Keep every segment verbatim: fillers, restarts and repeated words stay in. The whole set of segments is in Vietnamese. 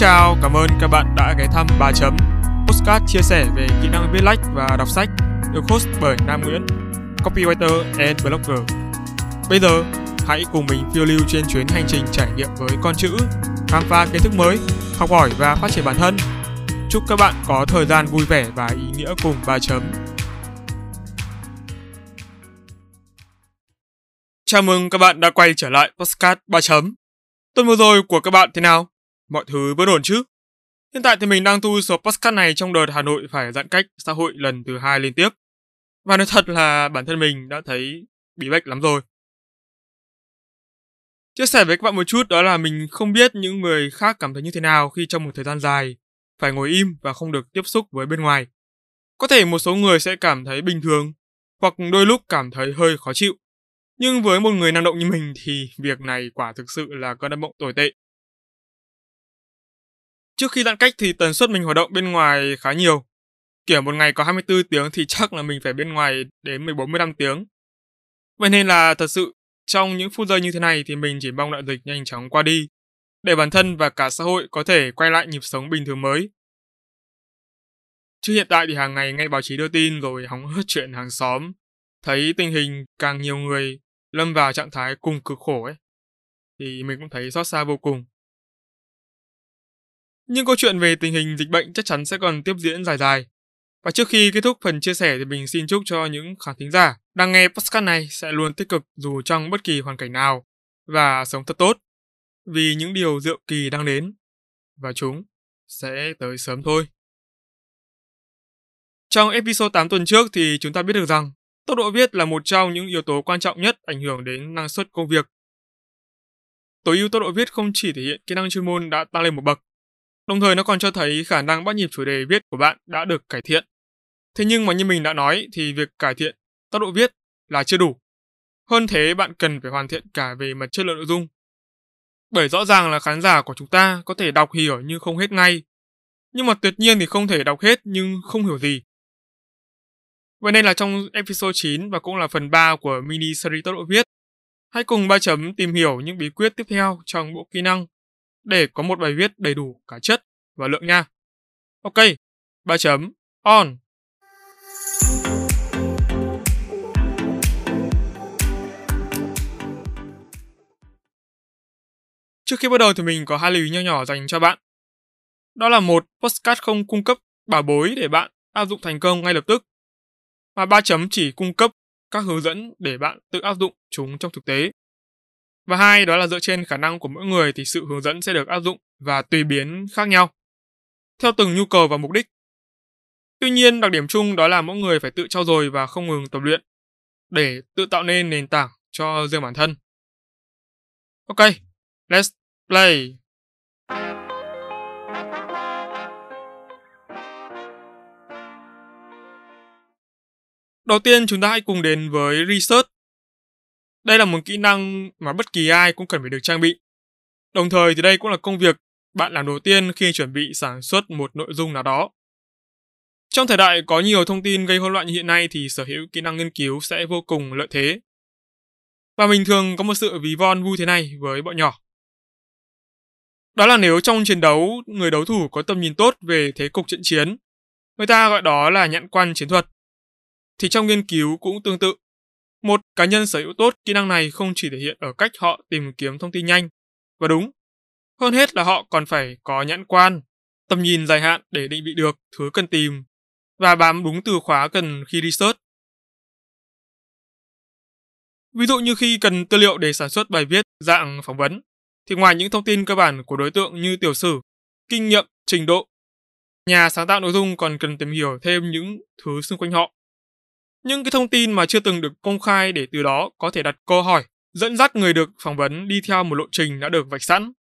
chào, cảm ơn các bạn đã ghé thăm Ba chấm, podcast chia sẻ về kỹ năng viết lách và đọc sách, được host bởi Nam Nguyễn, copywriter and blogger. Bây giờ, hãy cùng mình phiêu lưu trên chuyến hành trình trải nghiệm với con chữ, khám phá kiến thức mới, học hỏi và phát triển bản thân. Chúc các bạn có thời gian vui vẻ và ý nghĩa cùng Ba chấm. Chào mừng các bạn đã quay trở lại podcast Ba chấm. Tuần vừa rồi của các bạn thế nào? Mọi thứ vẫn ổn chứ? Hiện tại thì mình đang thu số podcast này trong đợt Hà Nội phải giãn cách xã hội lần thứ hai liên tiếp. Và nói thật là bản thân mình đã thấy bí bách lắm rồi. Chia sẻ với các bạn một chút đó là mình không biết những người khác cảm thấy như thế nào khi trong một thời gian dài phải ngồi im và không được tiếp xúc với bên ngoài. Có thể một số người sẽ cảm thấy bình thường hoặc đôi lúc cảm thấy hơi khó chịu. Nhưng với một người năng động như mình thì việc này quả thực sự là cơn ác mộng tồi tệ. Trước khi giãn cách thì tần suất mình hoạt động bên ngoài khá nhiều. Kiểu một ngày có hai mươi tư tiếng thì chắc là mình phải bên ngoài đến mười bốn mười lăm tiếng. Vậy nên là thật sự trong những phút giây như thế này thì mình chỉ mong đại dịch nhanh chóng qua đi để bản thân và cả xã hội có thể quay lại nhịp sống bình thường mới. Chứ hiện tại thì hàng ngày nghe báo chí đưa tin rồi hóng hớt chuyện hàng xóm, thấy tình hình càng nhiều người lâm vào trạng thái cùng cực khổ ấy, thì mình cũng thấy xót xa vô cùng. Nhưng câu chuyện về tình hình dịch bệnh chắc chắn sẽ còn tiếp diễn dài dài. Và trước khi kết thúc phần chia sẻ thì mình xin chúc cho những khán thính giả đang nghe podcast này sẽ luôn tích cực dù trong bất kỳ hoàn cảnh nào và sống thật tốt. Vì những điều diệu kỳ đang đến và chúng sẽ tới sớm thôi. Trong episode tám tuần trước thì chúng ta biết được rằng tốc độ viết là một trong những yếu tố quan trọng nhất ảnh hưởng đến năng suất công việc. Tối ưu tốc độ viết không chỉ thể hiện kỹ năng chuyên môn đã tăng lên một bậc, đồng thời nó còn cho thấy khả năng bắt nhịp chủ đề viết của bạn đã được cải thiện. Thế nhưng mà như mình đã nói thì việc cải thiện tốc độ viết là chưa đủ. Hơn thế bạn cần phải hoàn thiện cả về mặt chất lượng nội dung. Bởi rõ ràng là khán giả của chúng ta có thể đọc hiểu nhưng không hết ngay. Nhưng mà tuyệt nhiên thì không thể đọc hết nhưng không hiểu gì. Vậy nên là trong episode chín và cũng là phần ba của mini series tốc độ viết, hãy cùng Ba chấm tìm hiểu những bí quyết tiếp theo trong bộ kỹ năng để có một bài viết đầy đủ cả chất và lượng nha. Ok, Ba chấm on. Trước khi bắt đầu thì mình có hai lưu ý nho nhỏ dành cho bạn. Đó là một, podcast không cung cấp bảo bối để bạn áp dụng thành công ngay lập tức, mà Ba chấm chỉ cung cấp các hướng dẫn để bạn tự áp dụng chúng trong thực tế. Và hai, đó là dựa trên khả năng của mỗi người thì sự hướng dẫn sẽ được áp dụng và tùy biến khác nhau, theo từng nhu cầu và mục đích. Tuy nhiên, đặc điểm chung đó là mỗi người phải tự trau dồi và không ngừng tập luyện để tự tạo nên nền tảng cho riêng bản thân. Ok, let's play! Đầu tiên, chúng ta hãy cùng đến với research. Đây là một kỹ năng mà bất kỳ ai cũng cần phải được trang bị. Đồng thời thì đây cũng là công việc bạn làm đầu tiên khi chuẩn bị sản xuất một nội dung nào đó. Trong thời đại có nhiều thông tin gây hỗn loạn như hiện nay thì sở hữu kỹ năng nghiên cứu sẽ vô cùng lợi thế. Và mình thường có một sự ví von vui thế này với bọn nhỏ. Đó là nếu trong chiến đấu, người đấu thủ có tầm nhìn tốt về thế cục trận chiến, người ta gọi đó là nhãn quan chiến thuật. Thì trong nghiên cứu cũng tương tự. Một cá nhân sở hữu tốt kỹ năng này không chỉ thể hiện ở cách họ tìm kiếm thông tin nhanh và đúng, hơn hết là họ còn phải có nhãn quan, tầm nhìn dài hạn để định vị được thứ cần tìm và bám đúng từ khóa cần khi research. Ví dụ như khi cần tư liệu để sản xuất bài viết dạng phỏng vấn, thì ngoài những thông tin cơ bản của đối tượng như tiểu sử, kinh nghiệm, trình độ, nhà sáng tạo nội dung còn cần tìm hiểu thêm những thứ xung quanh họ. Những cái thông tin mà chưa từng được công khai để từ đó có thể đặt câu hỏi, dẫn dắt người được phỏng vấn đi theo một lộ trình đã được vạch sẵn.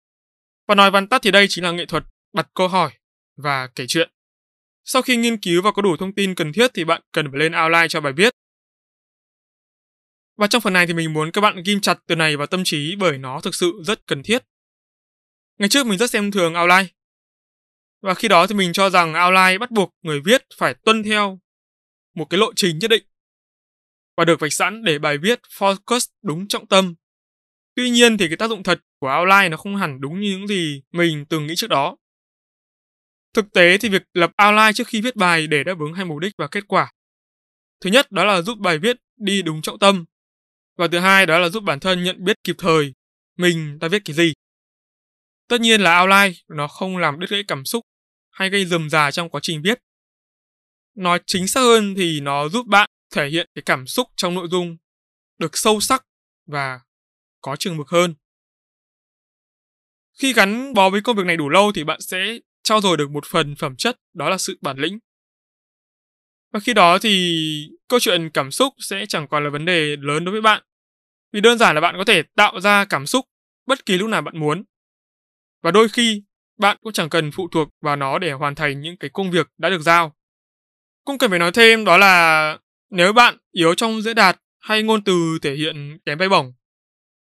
Và nói vắn tắt thì đây chính là nghệ thuật đặt câu hỏi và kể chuyện. Sau khi nghiên cứu và có đủ thông tin cần thiết thì bạn cần phải lên outline cho bài viết. Và trong phần này thì mình muốn các bạn ghim chặt từ này vào tâm trí bởi nó thực sự rất cần thiết. Ngày trước mình rất xem thường outline. Và khi đó thì mình cho rằng outline bắt buộc người viết phải tuân theo một cái lộ trình nhất định và được vạch sẵn để bài viết focus đúng trọng tâm. Tuy nhiên thì cái tác dụng thật của outline nó không hẳn đúng như những gì mình từng nghĩ trước đó. Thực tế thì việc lập outline trước khi viết bài để đáp ứng hai mục đích và kết quả. Thứ nhất đó là giúp bài viết đi đúng trọng tâm. Và thứ hai đó là giúp bản thân nhận biết kịp thời mình ta viết cái gì. Tất nhiên là outline nó không làm đứt gãy cảm xúc hay gây rườm rà trong quá trình viết. Nói chính xác hơn thì nó giúp bạn thể hiện cái cảm xúc trong nội dung được sâu sắc và có chừng mực hơn. Khi gắn bó với công việc này đủ lâu thì bạn sẽ trau dồi được một phần phẩm chất, đó là sự bản lĩnh. Và khi đó thì câu chuyện cảm xúc sẽ chẳng còn là vấn đề lớn đối với bạn. Vì đơn giản là bạn có thể tạo ra cảm xúc bất kỳ lúc nào bạn muốn. Và đôi khi bạn cũng chẳng cần phụ thuộc vào nó để hoàn thành những cái công việc đã được giao. Cũng cần phải nói thêm đó là nếu bạn yếu trong diễn đạt hay ngôn từ thể hiện kém bay bổng,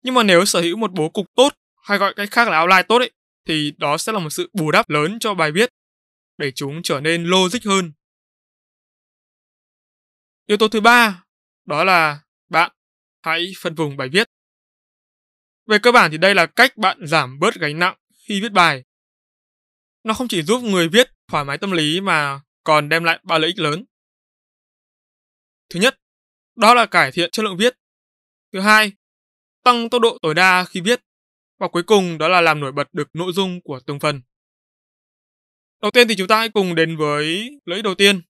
nhưng mà nếu sở hữu một bố cục tốt hay gọi cách khác là outline tốt ấy, thì đó sẽ là một sự bù đắp lớn cho bài viết để chúng trở nên logic hơn. Yếu tố thứ ba đó là bạn hãy phân vùng bài viết. Về cơ bản thì đây là cách bạn giảm bớt gánh nặng khi viết bài. Nó không chỉ giúp người viết thoải mái tâm lý mà còn đem lại ba lợi ích lớn. Thứ nhất, đó là cải thiện chất lượng viết. Thứ hai, tăng tốc độ tối đa khi viết. Và cuối cùng đó là làm nổi bật được nội dung của từng phần. Đầu tiên thì chúng ta hãy cùng đến với lợi ích đầu tiên,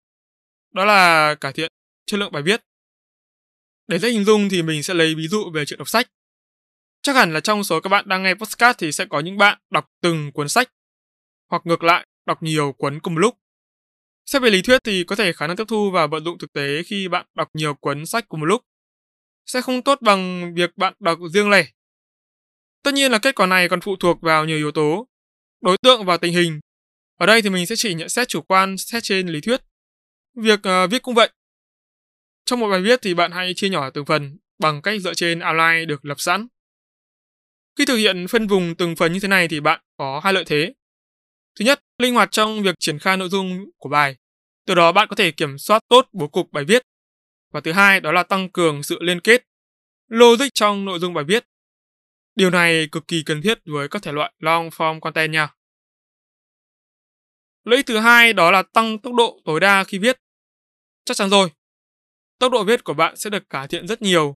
đó là cải thiện chất lượng bài viết. Để dễ hình dung thì mình sẽ lấy ví dụ về chuyện đọc sách. Chắc hẳn là trong số các bạn đang nghe podcast thì sẽ có những bạn đọc từng cuốn sách, hoặc ngược lại, đọc nhiều cuốn cùng lúc. Xét về lý thuyết thì có thể khả năng tiếp thu và vận dụng thực tế khi bạn đọc nhiều cuốn sách cùng một lúc sẽ không tốt bằng việc bạn đọc riêng lẻ. Tất nhiên là kết quả này còn phụ thuộc vào nhiều yếu tố, đối tượng và tình hình. Ở đây thì mình sẽ chỉ nhận xét chủ quan xét trên lý thuyết. Việc uh, viết cũng vậy. Trong một bài viết thì bạn hãy chia nhỏ từng phần bằng cách dựa trên outline được lập sẵn. Khi thực hiện phân vùng từng phần như thế này thì bạn có hai lợi thế. Thứ nhất, linh hoạt trong việc triển khai nội dung của bài. Từ đó bạn có thể kiểm soát tốt bố cục bài viết. Và thứ hai, đó là tăng cường sự liên kết, logic trong nội dung bài viết. Điều này cực kỳ cần thiết với các thể loại long form content nha. Lợi ích thứ hai đó là tăng tốc độ tối đa khi viết. Chắc chắn rồi, tốc độ viết của bạn sẽ được cải thiện rất nhiều.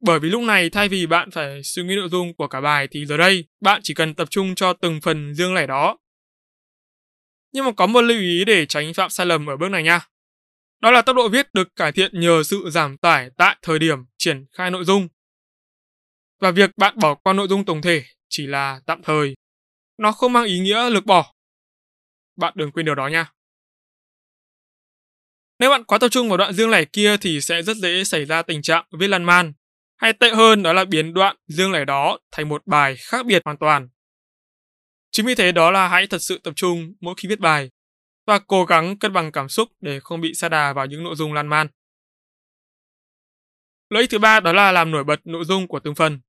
Bởi vì lúc này thay vì bạn phải suy nghĩ nội dung của cả bài thì giờ đây bạn chỉ cần tập trung cho từng phần riêng lẻ đó. Nhưng mà có một lưu ý để tránh phạm sai lầm ở bước này nha. Đó là tốc độ viết được cải thiện nhờ sự giảm tải tại thời điểm triển khai nội dung. Và việc bạn bỏ qua nội dung tổng thể chỉ là tạm thời. Nó không mang ý nghĩa lược bỏ. Bạn đừng quên điều đó nha. Nếu bạn quá tập trung vào đoạn riêng lẻ kia thì sẽ rất dễ xảy ra tình trạng viết lan man. Hay tệ hơn đó là biến đoạn riêng lẻ đó thành một bài khác biệt hoàn toàn. Chính vì thế đó là hãy thật sự tập trung mỗi khi viết bài và cố gắng cân bằng cảm xúc để không bị sa đà vào những nội dung lan man. Lợi ích thứ ba đó là làm nổi bật nội dung của từng phần.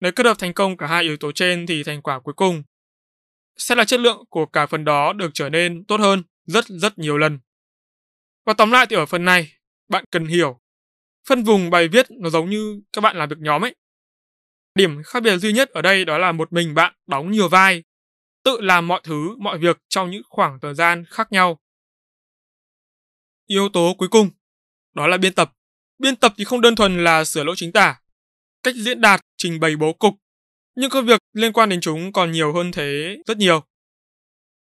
Nếu kết hợp thành công cả hai yếu tố trên thì thành quả cuối cùng sẽ là chất lượng của cả phần đó được trở nên tốt hơn rất rất nhiều lần. Và tóm lại thì ở phần này, bạn cần hiểu, phân vùng bài viết nó giống như các bạn làm việc nhóm ấy. Điểm khác biệt duy nhất ở đây đó là một mình bạn đóng nhiều vai, tự làm mọi thứ, mọi việc trong những khoảng thời gian khác nhau. Yếu tố cuối cùng, đó là biên tập. Biên tập thì không đơn thuần là sửa lỗi chính tả, cách diễn đạt, trình bày bố cục, nhưng công việc liên quan đến chúng còn nhiều hơn thế rất nhiều.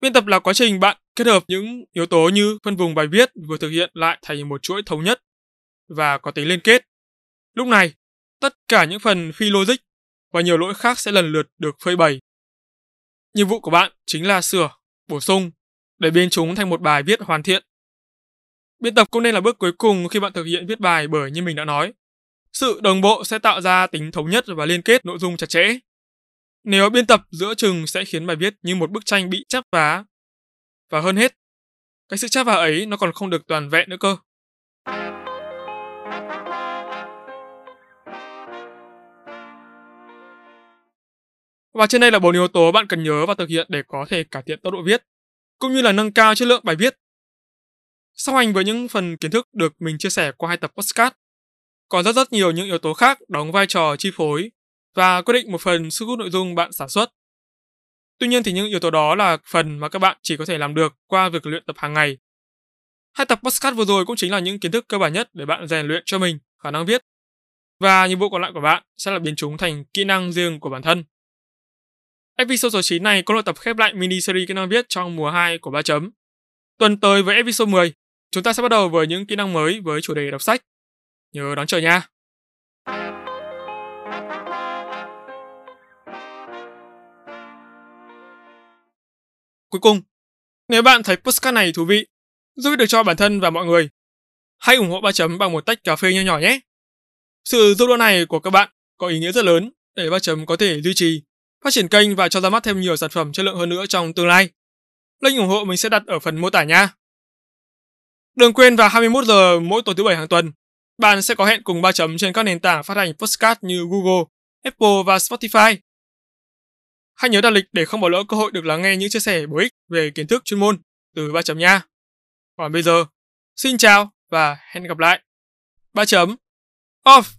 Biên tập là quá trình bạn kết hợp những yếu tố như phân vùng bài viết vừa thực hiện lại thành một chuỗi thống nhất và có tính liên kết. Lúc này, tất cả những phần phi logic và nhiều lỗi khác sẽ lần lượt được phơi bày. Nhiệm vụ của bạn chính là sửa, bổ sung để biến chúng thành một bài viết hoàn thiện. Biên tập cũng nên là bước cuối cùng khi bạn thực hiện viết bài bởi như mình đã nói. Sự đồng bộ sẽ tạo ra tính thống nhất và liên kết nội dung chặt chẽ. Nếu biên tập giữa chừng sẽ khiến bài viết như một bức tranh bị chắp vá. Và hơn hết, cái sự chắp vá ấy nó còn không được toàn vẹn nữa cơ. Và trên đây là bốn yếu tố bạn cần nhớ và thực hiện để có thể cải thiện tốc độ viết, cũng như là nâng cao chất lượng bài viết. Song hành với những phần kiến thức được mình chia sẻ qua hai tập podcast, còn rất rất nhiều những yếu tố khác đóng vai trò chi phối và quyết định một phần sức hút nội dung bạn sản xuất. Tuy nhiên thì những yếu tố đó là phần mà các bạn chỉ có thể làm được qua việc luyện tập hàng ngày. Hai tập podcast vừa rồi cũng chính là những kiến thức cơ bản nhất để bạn rèn luyện cho mình khả năng viết. Và nhiệm vụ còn lại của bạn sẽ là biến chúng thành kỹ năng riêng của bản thân. Episode số chín này có nội tập khép lại mini series kỹ năng viết trong mùa hai của Ba Chấm. Tuần tới với episode mười, chúng ta sẽ bắt đầu với những kỹ năng mới với chủ đề đọc sách. Nhớ đón chờ nha! Cuối cùng, nếu bạn thấy podcast này thú vị, giúp được cho bản thân và mọi người, hãy ủng hộ Ba Chấm bằng một tách cà phê nho nhỏ nhé. Sự giúp đỡ này của các bạn có ý nghĩa rất lớn để Ba Chấm có thể duy trì, phát triển kênh và cho ra mắt thêm nhiều sản phẩm chất lượng hơn nữa trong tương lai. Link ủng hộ mình sẽ đặt ở phần mô tả nha. Đừng quên vào hai mươi mốt giờ mỗi tối thứ bảy hàng tuần, bạn sẽ có hẹn cùng Ba Chấm trên các nền tảng phát hành podcast như Google, Apple và Spotify. Hãy nhớ đặt lịch để không bỏ lỡ cơ hội được lắng nghe những chia sẻ bổ ích về kiến thức chuyên môn từ Ba Chấm nha. Còn bây giờ, xin chào và hẹn gặp lại. Ba Chấm off!